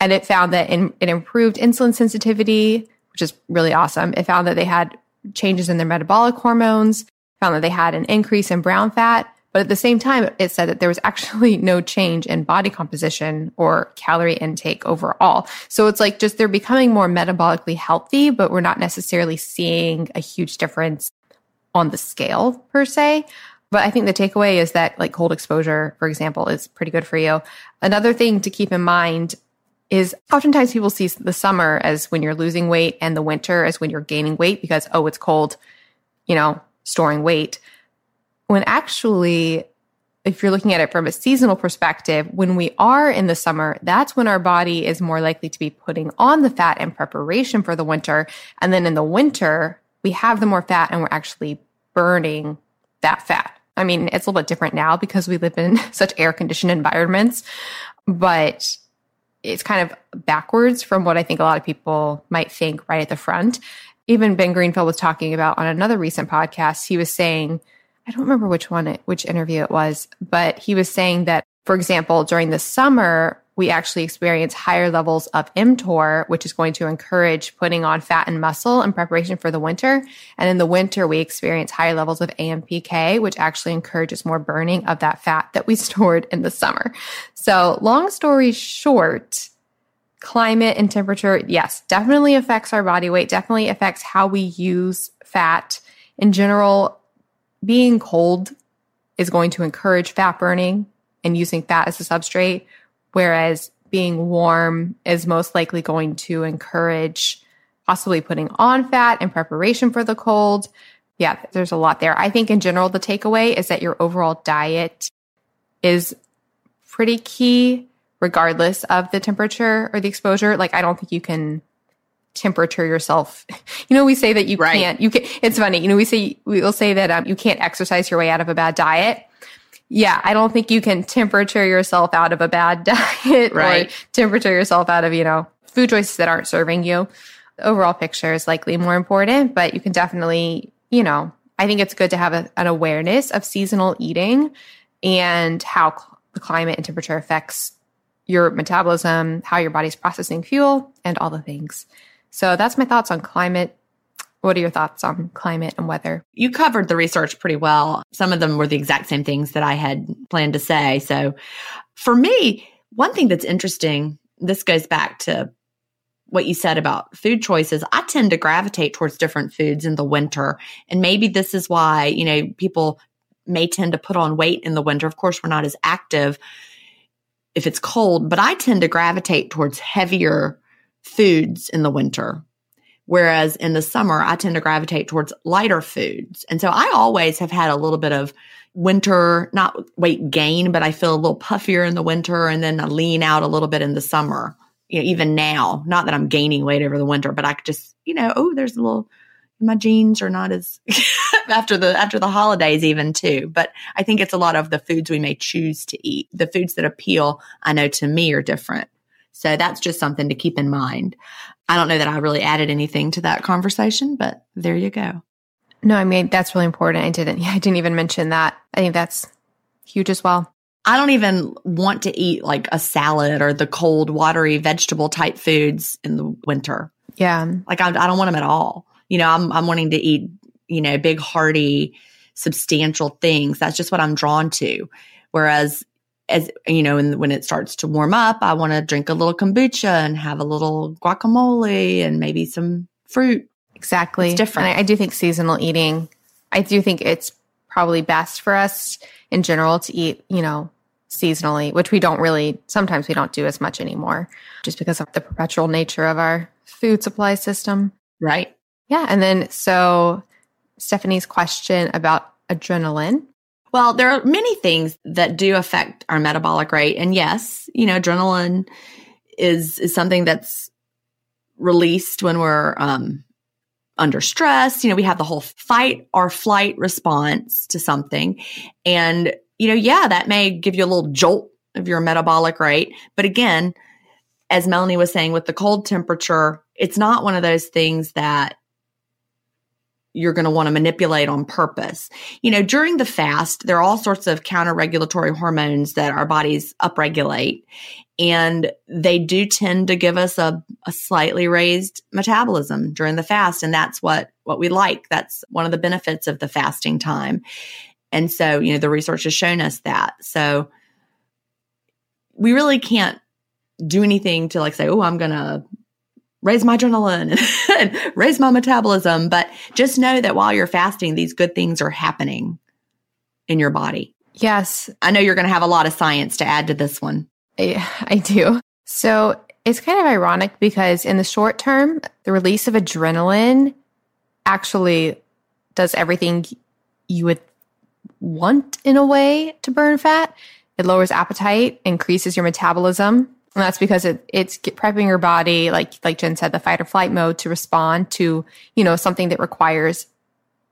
and it found that in, it improved insulin sensitivity, which is really awesome. It found that they had changes in their metabolic hormones, found that they had an increase in brown fat. But at the same time, it said that there was actually no change in body composition or calorie intake overall. So it's like just they're becoming more metabolically healthy, but we're not necessarily seeing a huge difference on the scale per se. But I think the takeaway is that like cold exposure, for example, is pretty good for you. Another thing to keep in mind is oftentimes people see the summer as when you're losing weight and the winter as when you're gaining weight because, oh, it's cold, you know, storing weight. When actually, if you're looking at it from a seasonal perspective, when we are in the summer, that's when our body is more likely to be putting on the fat in preparation for the winter. And then in the winter, we have the more fat and we're actually burning that fat. I mean, it's a little bit different now because we live in such air-conditioned environments, but it's kind of backwards from what I think a lot of people might think right at the front. Even Ben Greenfield was talking about on another recent podcast, he was saying, I don't remember which one, it, which interview it was, but he was saying that, for example, during the summer, we actually experience higher levels of mTOR, which is going to encourage putting on fat and muscle in preparation for the winter. And in the winter, we experience higher levels of A M P K, which actually encourages more burning of that fat that we stored in the summer. So long story short, climate and temperature, yes, definitely affects our body weight, definitely affects how we use fat. In general, being cold is going to encourage fat burning and using fat as a substrate, whereas being warm is most likely going to encourage possibly putting on fat in preparation for the cold. Yeah, there's a lot there. I think in general, the takeaway is that your overall diet is pretty key regardless of the temperature or the exposure. Like, I don't think you can temperature yourself. You know, we say that you right. can't, you can, it's funny. You know, we say, we will say that um, you can't exercise your way out of a bad diet. Yeah. I don't think you can temperature yourself out of a bad diet, right? Or temperature yourself out of, you know, food choices that aren't serving you. The overall picture is likely more important, but you can definitely, you know, I think it's good to have a, an awareness of seasonal eating and how cl- the climate and temperature affects your metabolism, how your body's processing fuel, and all the things. So that's my thoughts on climate. What are your thoughts on climate and weather? You covered the research pretty well. Some of them were the exact same things that I had planned to say. So for me, one thing that's interesting, this goes back to what you said about food choices. I tend to gravitate towards different foods in the winter. And maybe this is why, you know, people may tend to put on weight in the winter. Of course, we're not as active if it's cold, but I tend to gravitate towards heavier foods in the winter, whereas in the summer, I tend to gravitate towards lighter foods. And so I always have had a little bit of winter, not weight gain, but I feel a little puffier in the winter, and then I lean out a little bit in the summer. You know, even now, not that I'm gaining weight over the winter, but I could just, you know, oh, there's a little, my jeans are not as after the after the holidays even too. But I think it's a lot of the foods we may choose to eat. The foods that appeal, I know to me, are different. So that's just something to keep in mind. I don't know that I really added anything to that conversation, but there you go. No, I mean, that's really important. I didn't, yeah, I didn't even mention that. I think that's huge as well. I don't even want to eat like a salad or the cold, watery vegetable type foods in the winter. Yeah. Like I, I don't want them at all. You know, I'm, I'm wanting to eat, you know, big, hearty, substantial things. That's just what I'm drawn to. Whereas, as you know, and when it starts to warm up, I want to drink a little kombucha and have a little guacamole and maybe some fruit. Exactly. It's different. And I, I do think seasonal eating, I do think it's probably best for us in general to eat, you know, seasonally, which we don't really, sometimes we don't do as much anymore just because of the perpetual nature of our food supply system. Right. Yeah. And then, so Stephanie's question about adrenaline. Well, there are many things that do affect our metabolic rate. And yes, you know, adrenaline is, is something that's released when we're um, under stress. You know, we have the whole fight or flight response to something. And, you know, yeah, that may give you a little jolt of your metabolic rate. But again, as Melanie was saying, with the cold temperature, it's not one of those things that you're going to want to manipulate on purpose. You know, during the fast, there are all sorts of counter-regulatory hormones that our bodies upregulate, and they do tend to give us a, a slightly raised metabolism during the fast, and that's what, what we like. That's one of the benefits of the fasting time. And so, you know, the research has shown us that. So we really can't do anything to like say, oh, I'm going to raise my adrenaline and raise my metabolism. But just know that while you're fasting, these good things are happening in your body. Yes. I know you're going to have a lot of science to add to this one. I, I do. So it's kind of ironic because in the short term, the release of adrenaline actually does everything you would want in a way to burn fat. It lowers appetite, increases your metabolism. And that's because it, it's prepping your body, like like Jen said, the fight or flight mode to respond to, you know, something that requires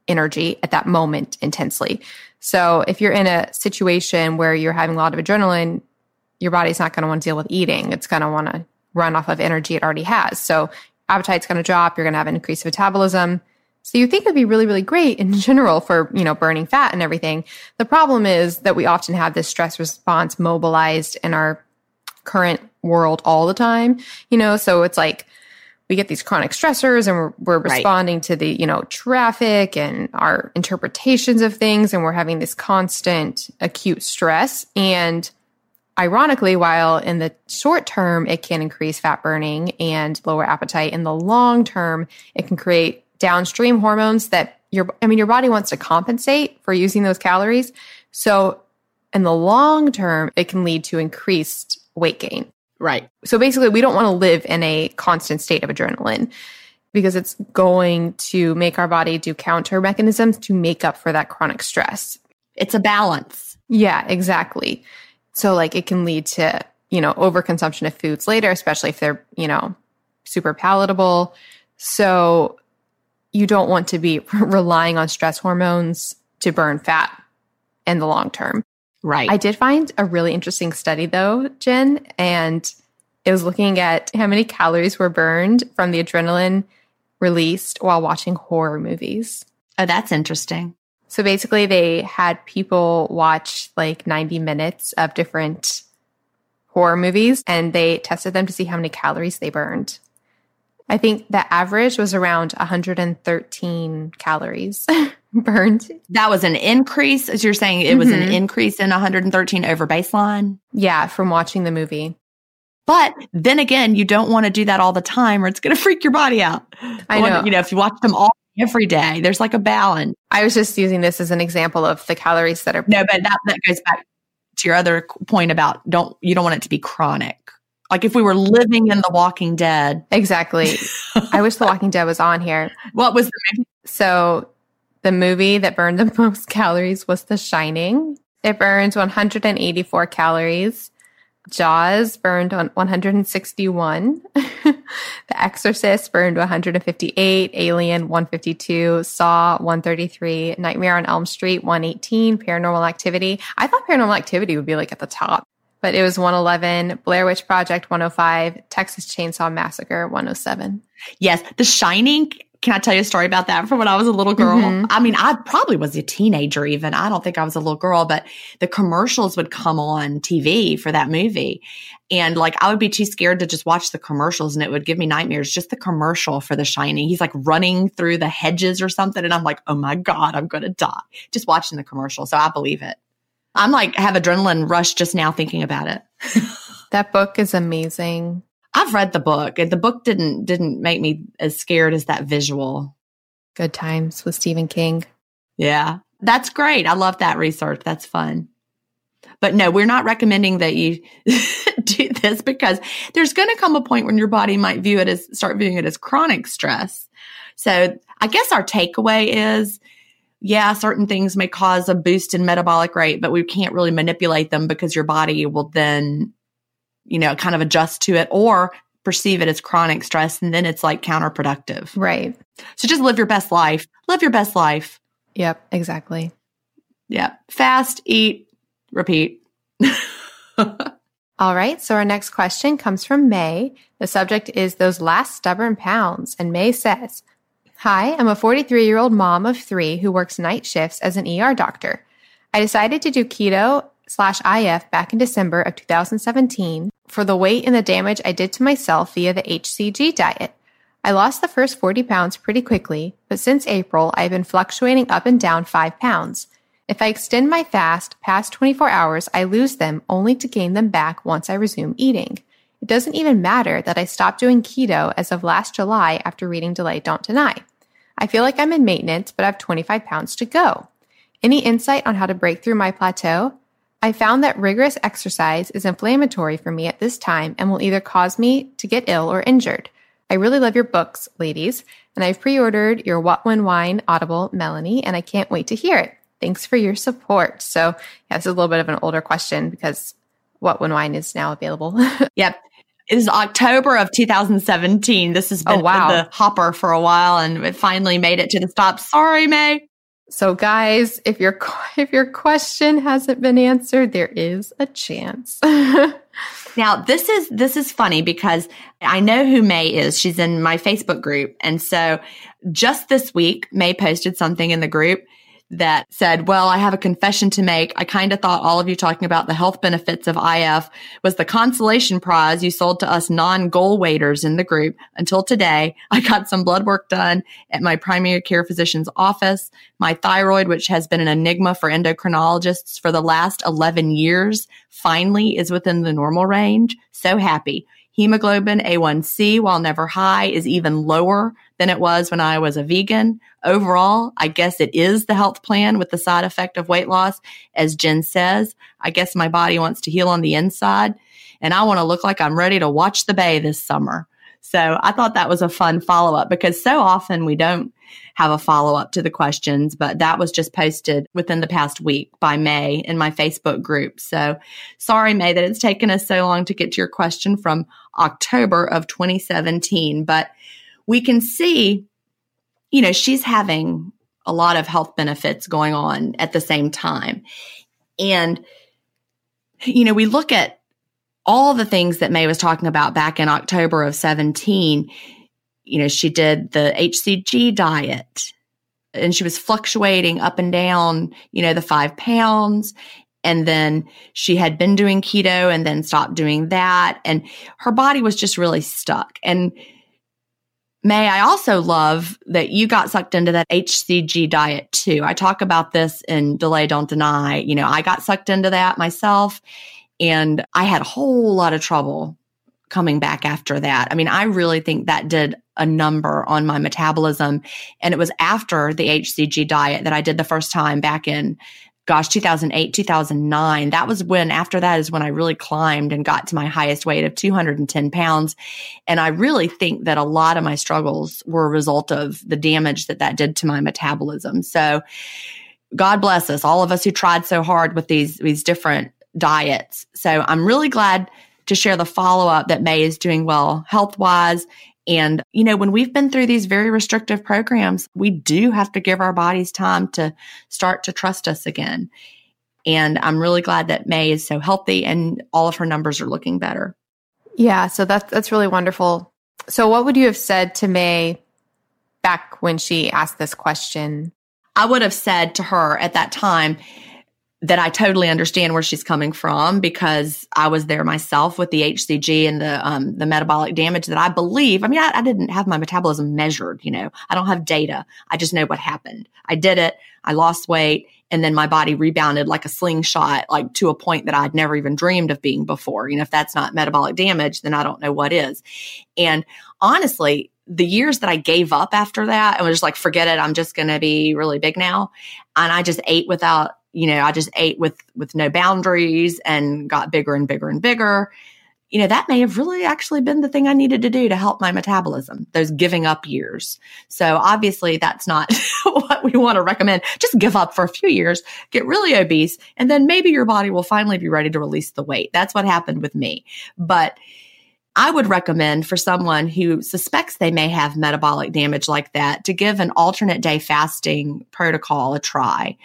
energy at that moment intensely. So if you're in a situation where you're having a lot of adrenaline, your body's not going to want to deal with eating. It's going to want to run off of energy it already has. So appetite's going to drop. You're going to have an increase of metabolism. So you think it'd be really, really great in general for, you know, burning fat and everything. The problem is that we often have this stress response mobilized in our current world all the time, you know, so it's like we get these chronic stressors and we're, we're responding right. to the, you know, traffic and our interpretations of things. And we're having this constant acute stress. And ironically, while in the short term, it can increase fat burning and lower appetite, in the long term, it can create downstream hormones that your, I mean, your body wants to compensate for using those calories. So in the long term, it can lead to increased weight gain. Right. So basically, we don't want to live in a constant state of adrenaline because it's going to make our body do counter mechanisms to make up for that chronic stress. It's a balance. Yeah, exactly. So like it can lead to, you know, overconsumption of foods later, especially if they're, you know, super palatable. So you don't want to be relying on stress hormones to burn fat in the long term. Right. I did find a really interesting study though, Jen, and it was looking at how many calories were burned from the adrenaline released while watching horror movies. Oh, that's interesting. So basically they had people watch like ninety minutes of different horror movies and they tested them to see how many calories they burned. I think the average was around one hundred thirteen calories burned. That was an increase, as you're saying, it mm-hmm. was an increase in one hundred thirteen over baseline? Yeah, from watching the movie. But then again, you don't want to do that all the time or it's going to freak your body out. I know. You know, if you watch them all every day, there's like a balance. I was just using this as an example of the calories that are... No, but that, that goes back to your other point about don't you don't want it to be chronic. Like if we were living in The Walking Dead. Exactly. I wish The Walking Dead was on here. What was the movie? So the movie that burned the most calories was The Shining. It burned one hundred eighty-four calories. Jaws burned on one hundred sixty-one. The Exorcist burned one hundred fifty-eight. Alien, one hundred fifty-two. Saw, one hundred thirty-three. Nightmare on Elm Street, one hundred eighteen. Paranormal Activity. I thought Paranormal Activity would be like at the top. But it was one eleven, Blair Witch Project one oh five, Texas Chainsaw Massacre one oh seven. Yes, The Shining. Can I tell you a story about that from when I was a little girl? Mm-hmm. I mean, I probably was a teenager even. I don't think I was a little girl, but the commercials would come on T V for that movie. And like, I would be too scared to just watch the commercials and it would give me nightmares. Just the commercial for The Shining. He's like running through the hedges or something. And I'm like, oh my God, I'm going to die. Just watching the commercial. So I believe it. I'm like, have adrenaline rush just now thinking about it. That book is amazing. I've read the book. The book didn't didn't make me as scared as that visual. Good Times with Stephen King. Yeah, that's great. I love that research. That's fun. But no, we're not recommending that you do this because there's going to come a point when your body might view it as start viewing it as chronic stress. So I guess our takeaway is, yeah, certain things may cause a boost in metabolic rate, but we can't really manipulate them because your body will then, you know, kind of adjust to it or perceive it as chronic stress. And then it's like counterproductive. Right. So just live your best life. Live your best life. Yep, exactly. Yep. Fast, eat, repeat. All right. So our next question comes from May. The subject is those last stubborn pounds. And May says, hi, I'm a forty-three-year-old mom of three who works night shifts as an E R doctor. I decided to do keto slash I F back in December of two thousand seventeen for the weight and the damage I did to myself via the H C G diet. I lost the first forty pounds pretty quickly, but since April, I've been fluctuating up and down five pounds. If I extend my fast past twenty-four hours, I lose them only to gain them back once I resume eating. It doesn't even matter that I stopped doing keto as of last July after reading Delay, Don't Deny. I feel like I'm in maintenance, but I have twenty-five pounds to go. Any insight on how to break through my plateau? I found that rigorous exercise is inflammatory for me at this time and will either cause me to get ill or injured. I really love your books, ladies, and I've pre-ordered your What, When, Wine Audible, Melanie, and I can't wait to hear it. Thanks for your support. So yeah, this is a little bit of an older question because What, When, Wine is now available. Yep. It is October of two thousand seventeen. This has been oh, wow. in the hopper for a while, and it finally made it to the stop. Sorry, May. So, guys, if your if your question hasn't been answered, there is a chance. Now, this is this is funny because I know who May is. She's in my Facebook group, and so just this week, May posted something in the group that said, well, I have a confession to make. I kind of thought all of you talking about the health benefits of I F was the consolation prize you sold to us non-goal waiters in the group. Until today, I got some blood work done at my primary care physician's office. My thyroid, which has been an enigma for endocrinologists for the last eleven years, finally is within the normal range. So happy. Hemoglobin A one C, while never high, is even lower than it was when I was a vegan. Overall, I guess it is the health plan with the side effect of weight loss. As Jen says, I guess my body wants to heal on the inside, and I want to look like I'm ready to watch the bay this summer. So I thought that was a fun follow-up, because so often we don't have a follow-up to the questions, but that was just posted within the past week by May in my Facebook group. So sorry, May, that it's taken us so long to get to your question from October of twenty seventeen, but we can see, you know, she's having a lot of health benefits going on at the same time. And, you know, we look at all the things that May was talking about back in October of seventeen. You know, she did the H C G diet, and she was fluctuating up and down, you know, the five pounds. And then she had been doing keto and then stopped doing that. And her body was just really stuck. And May, I also love that you got sucked into that H C G diet too. I talk about this in Delay, Don't Deny. You know, I got sucked into that myself, and I had a whole lot of trouble coming back after that. I mean, I really think that did a number on my metabolism. And it was after the H C G diet that I did the first time back in, gosh, two thousand eight, two thousand nine. That was when, after that is when I really climbed and got to my highest weight of two hundred ten pounds. And I really think that a lot of my struggles were a result of the damage that that did to my metabolism. So God bless us, all of us who tried so hard with these, these different diets. So I'm really glad to share the follow-up that May is doing well health-wise. And, you know, when we've been through these very restrictive programs, we do have to give our bodies time to start to trust us again. And I'm really glad that May is so healthy and all of her numbers are looking better. Yeah, so that's, that's really wonderful. So what would you have said to May back when she asked this question? I would have said to her at that time that I totally understand where she's coming from, because I was there myself with the H C G and the um, the metabolic damage that I believe. I mean, I, I didn't have my metabolism measured, you know. I don't have data. I just know what happened. I did it. I lost weight. And then my body rebounded like a slingshot, like to a point that I'd never even dreamed of being before. You know, if that's not metabolic damage, then I don't know what is. And honestly, the years that I gave up after that and was just like, forget it, I'm just going to be really big now. And I just ate without You know, I just ate with with no boundaries and got bigger and bigger and bigger. You know, that may have really actually been the thing I needed to do to help my metabolism, those giving up years. So obviously that's not what we want to recommend. Just give up for a few years, get really obese, and then maybe your body will finally be ready to release the weight. That's what happened with me. But I would recommend for someone who suspects they may have metabolic damage like that to give an alternate day fasting protocol a try.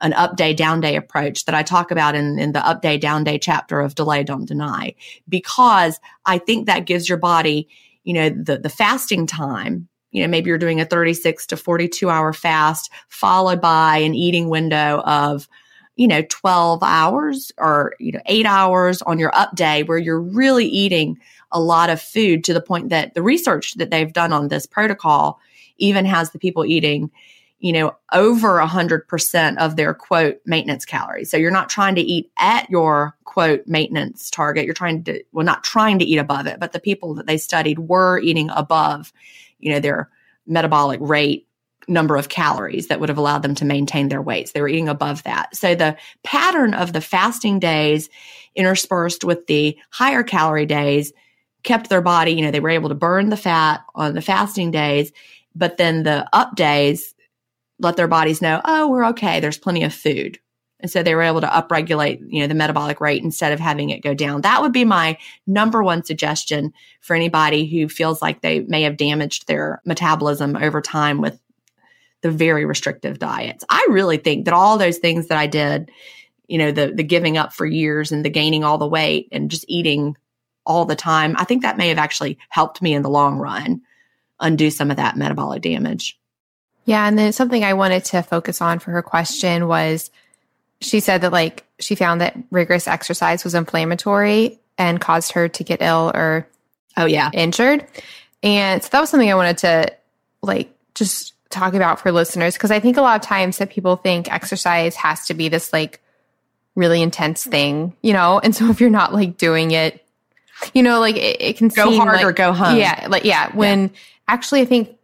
An up day, down day approach that I talk about in, in the up day, down day chapter of Delay, Don't Deny, because I think that gives your body, you know, the, the fasting time, you know, maybe you're doing a thirty-six to forty-two hour fast followed by an eating window of, you know, twelve hours or, you know, eight hours on your up day where you're really eating a lot of food, to the point that the research that they've done on this protocol even has the people eating, you know, over one hundred percent of their, quote, maintenance calories. So you're not trying to eat at your, quote, maintenance target. You're trying to, well, not trying to eat above it, but the people that they studied were eating above, you know, their metabolic rate number of calories that would have allowed them to maintain their weights. They were eating above that. So the pattern of the fasting days interspersed with the higher calorie days kept their body, you know, they were able to burn the fat on the fasting days, but then the up days let their bodies know, oh, we're okay. There's plenty of food. And so they were able to upregulate, you know, the metabolic rate instead of having it go down. That would be my number one suggestion for anybody who feels like they may have damaged their metabolism over time with the very restrictive diets. I really think that all those things that I did, you know, the the giving up for years and the gaining all the weight and just eating all the time, I think that may have actually helped me in the long run undo some of that metabolic damage. Yeah. And then something I wanted to focus on for her question was, she said that like she found that rigorous exercise was inflammatory and caused her to get ill or oh yeah injured. And so that was something I wanted to like just talk about for listeners, because I think a lot of times that people think exercise has to be this like really intense thing, you know? And so if you're not like doing it, you know, like it, it can go seem hard like, or go home. Yeah. Like, yeah. When yeah. actually I think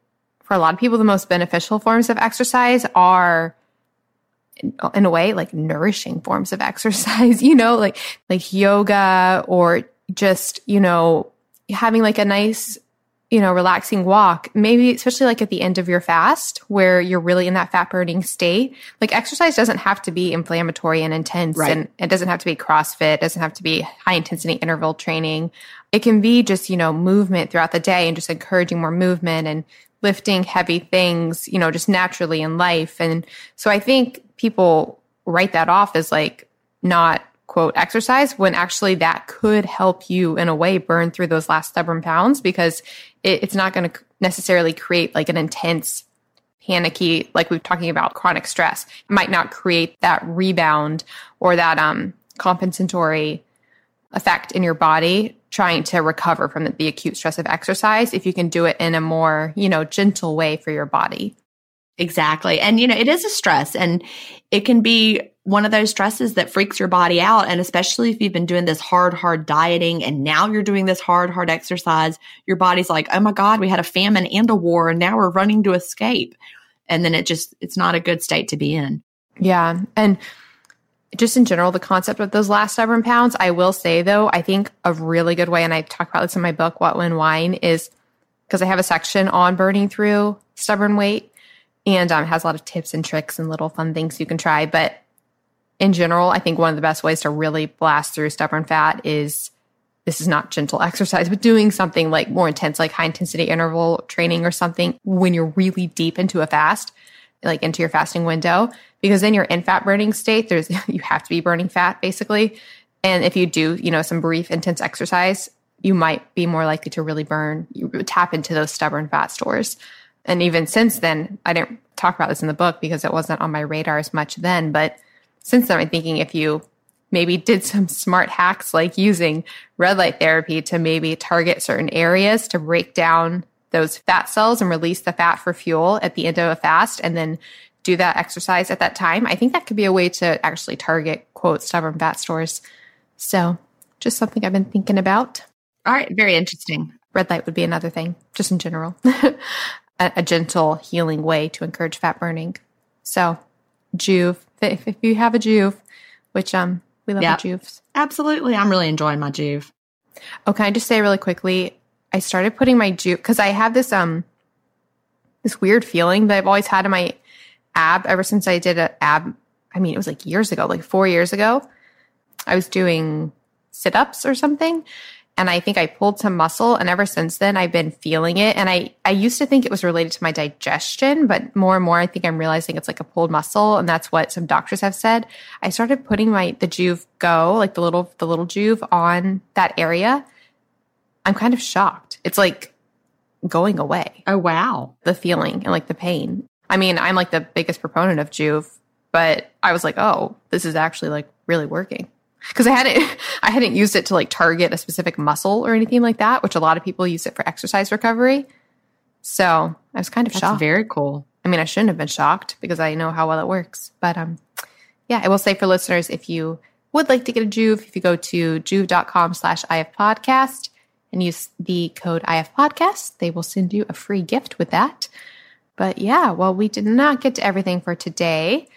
for a lot of people, the most beneficial forms of exercise are, in a way, like nourishing forms of exercise, you know, like, like yoga or just, you know, having like a nice, you know, relaxing walk, maybe especially like at the end of your fast where you're really in that fat burning state. Like exercise doesn't have to be inflammatory and intense, right. And it doesn't have to be CrossFit. It doesn't have to be high intensity interval training. It can be just, you know, movement throughout the day and just encouraging more movement and lifting heavy things, you know, just naturally in life. And so I think people write that off as like not, quote, exercise, when actually that could help you in a way burn through those last stubborn pounds, because it, it's not going to necessarily create like an intense, panicky, like we're talking about chronic stress. It might not create that rebound or that um, compensatory effect in your body trying to recover from the, the acute stress of exercise if you can do it in a more, you know, gentle way for your body. Exactly. And, you know, it is a stress, and it can be one of those stresses that freaks your body out. And especially if you've been doing this hard, hard dieting and now you're doing this hard, hard exercise, your body's like, oh my God, we had a famine and a war and now we're running to escape. And then it just, it's not a good state to be in. Yeah. And just in general, the concept of those last stubborn pounds, I will say though, I think a really good way, and I talk about this in my book, What, When, Wine, is because I have a section on burning through stubborn weight, and um, it has a lot of tips and tricks and little fun things you can try. But in general, I think one of the best ways to really blast through stubborn fat is, this is not gentle exercise, but doing something like more intense, like high intensity interval training or something when you're really deep into a fast, like into your fasting window, because then you're in fat burning state. There's, you have to be burning fat basically. And if you do, you know, some brief intense exercise, you might be more likely to really burn, you tap into those stubborn fat stores. And even since then, I didn't talk about this in the book because it wasn't on my radar as much then, but since then, I'm thinking if you maybe did some smart hacks, like using red light therapy to maybe target certain areas to break down those fat cells and release the fat for fuel at the end of a fast, and then do that exercise at that time, I think that could be a way to actually target, quote, stubborn fat stores. So just something I've been thinking about. All right. Very interesting. Red light would be another thing, just in general, a, a gentle healing way to encourage fat burning. So Joovv, if, if you have a Joovv, which um, we love yep. the Joovvs. Absolutely. I'm really enjoying my Joovv. Oh, can I just say really quickly, I started putting my Joovv, because I have this um this weird feeling that I've always had in my ab ever since I did an ab. I mean, it was like years ago, like four years ago. I was doing sit-ups or something, and I think I pulled some muscle, and ever since then, I've been feeling it. And I, I used to think it was related to my digestion, but more and more, I think I'm realizing it's like a pulled muscle, and that's what some doctors have said. I started putting my the Joovv Go, like the little the little Joovv, on that area. I'm kind of shocked. It's like going away. Oh, wow. The feeling and like the pain. I mean, I'm like the biggest proponent of Joovv, but I was like, oh, this is actually like really working. Because I hadn't, I hadn't used it to like target a specific muscle or anything like that, which a lot of people use it for exercise recovery. So I was kind of That's shocked. That's very cool. I mean, I shouldn't have been shocked because I know how well it works. But um, yeah, I will say for listeners, if you would like to get a Joovv, if you go to joovv.com slash ifpodcast, and use the code ifpodcast, they will send you a free gift with that. But yeah, well, we did not get to everything for today,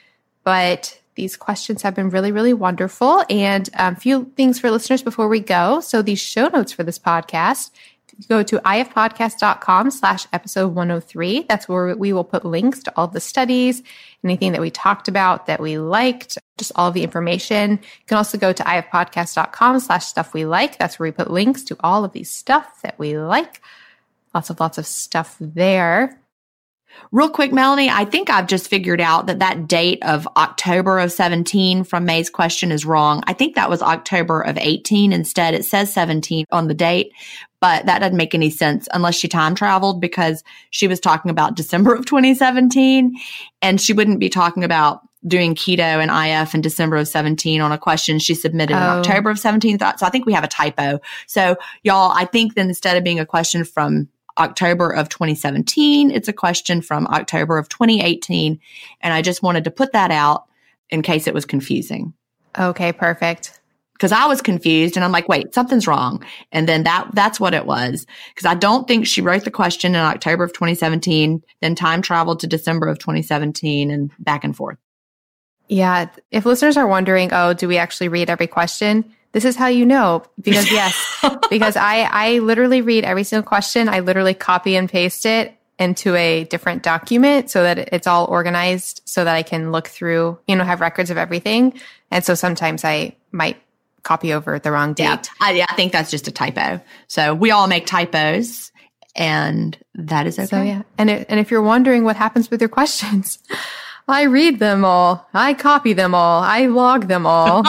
but these questions have been really, really wonderful. And a um, few things for listeners before we go. So the show notes for this podcast, if you go to ifpodcast.com slash episode 103. That's where we will put links to all the studies, anything that we talked about that we liked, just all of the information. You can also go to ifpodcast.com slash stuff we like. That's where we put links to all of the stuff that we like. Lots of, lots of stuff there. Real quick, Melanie, I think I've just figured out that that date of October of seventeen from May's question is wrong. I think that was October of eighteen. Instead, it says seventeen on the date, but that doesn't make any sense unless she time traveled, because she was talking about December of twenty seventeen, and she wouldn't be talking about doing keto and I F in December of seventeen on a question she submitted oh. in October of seventeen. So I think we have a typo. So y'all, I think then instead of being a question from October of twenty seventeen, it's a question from October of twenty eighteen. And I just wanted to put that out in case it was confusing. Okay, perfect. because I was confused and I'm like, wait, something's wrong. And then that that's what it was, because I don't think she wrote the question in October of twenty seventeen, then time traveled to December of twenty seventeen and back and forth. Yeah. If listeners are wondering, oh, do we actually read every question? This is how you know, because yes, because I, I literally read every single question. I literally copy and paste it into a different document so that it's all organized so that I can look through, you know, have records of everything. And so sometimes I might copy over the wrong date. Yeah, I, I think that's just a typo. So we all make typos and that is okay. So, yeah. And, it, and if you're wondering what happens with your questions, I read them all. I copy them all. I log them all.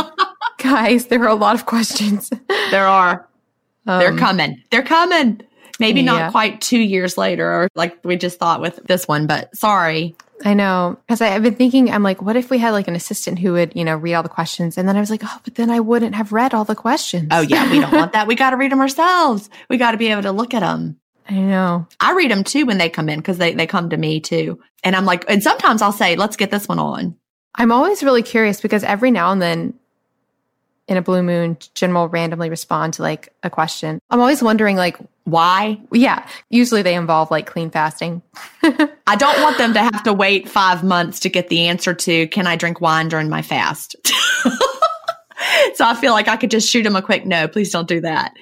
Guys, there are a lot of questions. There are. Um, They're coming. They're coming. Maybe yeah. not quite two years later, or like we just thought with this one, but sorry. I know. Because I've been thinking, I'm like, what if we had like an assistant who would, you know, read all the questions? And then I was like, oh, but then I wouldn't have read all the questions. Oh, yeah. We don't want that. We got to read them ourselves. We got to be able to look at them. I know. I read them too when they come in, because they, they come to me too. And I'm like, and sometimes I'll say, let's get this one on. I'm always really curious because every now and then, in a blue moon, Jen will randomly respond to like a question. I'm always wondering like why? Yeah. Usually they involve like clean fasting. I don't want them to have to wait five months to get the answer to, can I drink wine during my fast? So I feel like I could just shoot them a quick, no, please don't do that.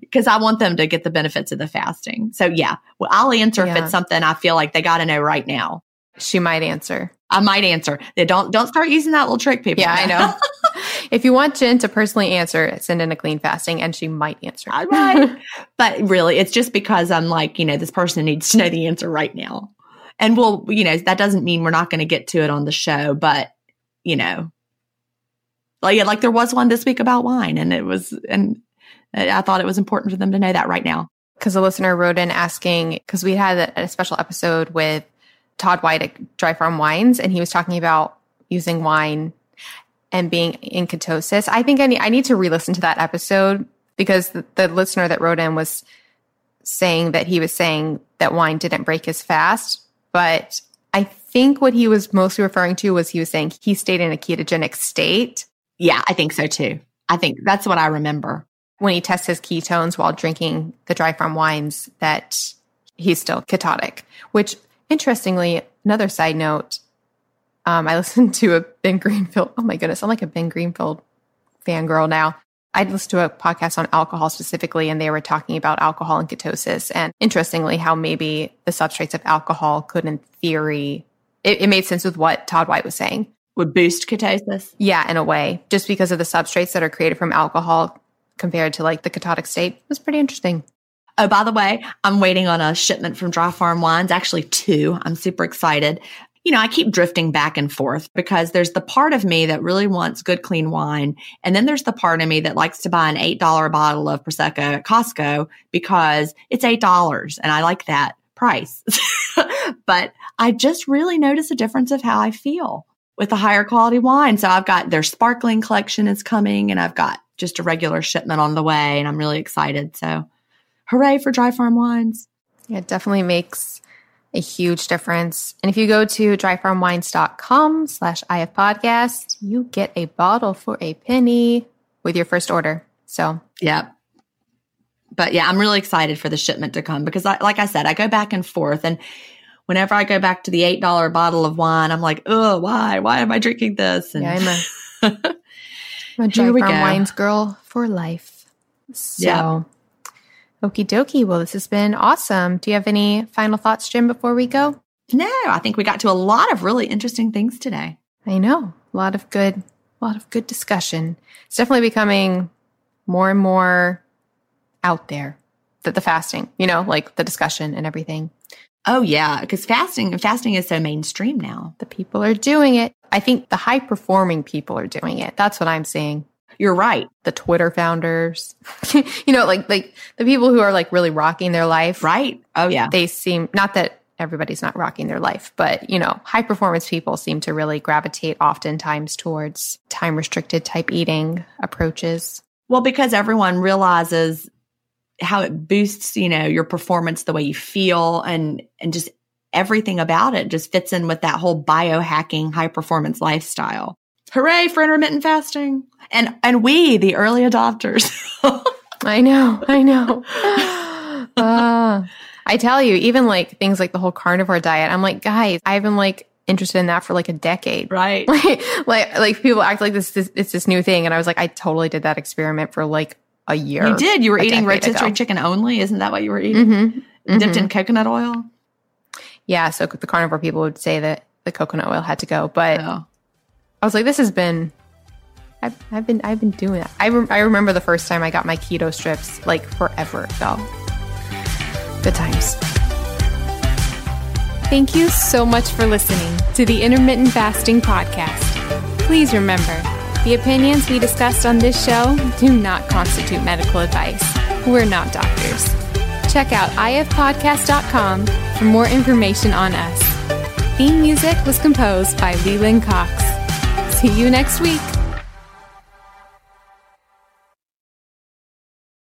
Because I want them to get the benefits of the fasting. So yeah, well, I'll answer yeah. if it's something I feel like they got to know right now. She might answer. I might answer. They don't don't start using that little trick, people. Yeah, I know. If you want Jen to personally answer, send in a clean fasting and she might answer. All right. But really, it's just because I'm like, you know, this person needs to know the answer right now. And we'll, you know, that doesn't mean we're not going to get to it on the show, but, you know, like, yeah, like there was one this week about wine and it was, and I thought it was important for them to know that right now. Because a listener wrote in asking, because we had a, a special episode with Todd White at Dry Farm Wines, and he was talking about using wine and being in ketosis. I think I need, I need to re-listen to that episode because the, the listener that wrote in was saying that he was saying that wine didn't break his fast, but I think what he was mostly referring to was he was saying he stayed in a ketogenic state. Yeah, I think so too. I think that's what I remember. When he tests his ketones while drinking the Dry Farm Wines, that he's still ketotic, which... Interestingly, another side note, um, I listened to a Ben Greenfield. Oh my goodness, I'm like a Ben Greenfield fangirl now. I listened to a podcast on alcohol specifically, and they were talking about alcohol and ketosis. And interestingly, how maybe the substrates of alcohol could, in theory, it, it made sense with what Todd White was saying. Would boost ketosis? Yeah, in a way, just because of the substrates that are created from alcohol compared to like the ketotic state. It was pretty interesting. Oh, by the way, I'm waiting on a shipment from Dry Farm Wines, actually two. I'm super excited. You know, I keep drifting back and forth because there's the part of me that really wants good, clean wine. And then there's the part of me that likes to buy an eight dollar bottle of Prosecco at Costco because it's eight dollars and I like that price. But I just really notice a difference of how I feel with the higher quality wine. So I've got their sparkling collection is coming and I've got just a regular shipment on the way and I'm really excited. So hooray for Dry Farm Wines. Yeah, it definitely makes a huge difference. And if you go to dryfarmwines.com slash ifpodcast, you get a bottle for a penny with your first order. So, yeah. But yeah, I'm really excited for the shipment to come because I, like I said, I go back and forth. And whenever I go back to the eight dollar bottle of wine, I'm like, oh, why? Why am I drinking this? And yeah, I'm a, I'm a Dry Farm Wines girl for life. So. Yeah. Okie dokie. Well, this has been awesome. Do you have any final thoughts, Jen, before we go? No, I think we got to a lot of really interesting things today. I know. A lot of good, a lot of good discussion. It's definitely becoming more and more out there, the, the fasting, you know, like the discussion and everything. Oh, yeah, because fasting, fasting is so mainstream now. The people are doing it. I think the high-performing people are doing it. That's what I'm seeing. You're right. The Twitter founders, you know, like like the people who are like really rocking their life. Right. Oh, yeah. They seem, not that everybody's not rocking their life, but, you know, high performance people seem to really gravitate oftentimes towards time restricted type eating approaches. Well, because everyone realizes how it boosts, you know, your performance, the way you feel and and just everything about it just fits in with that whole biohacking high performance lifestyle. Hooray for intermittent fasting. And and we, the early adopters. I know, I know. Uh, I tell you, even like things like the whole carnivore diet, I'm like, guys, I've been like interested in that for like a decade. Right. Like, like, like people act like this, this, it's this new thing. And I was like, I totally did that experiment for like a year. You did. You were eating rotisserie chicken only. Isn't that what you were eating? Mm-hmm. Dipped mm-hmm. in coconut oil? Yeah. So the carnivore people would say that the coconut oil had to go. But oh. I was like, this has been... I've, I've been I've been doing that. I, re- I remember the first time I got my keto strips like forever ago. Good times. Thank you so much for listening to the Intermittent Fasting Podcast. Please remember, the opinions we discussed on this show do not constitute medical advice. We're not doctors. Check out if podcast dot com for more information on us. Theme music was composed by Leland Cox. See you next week.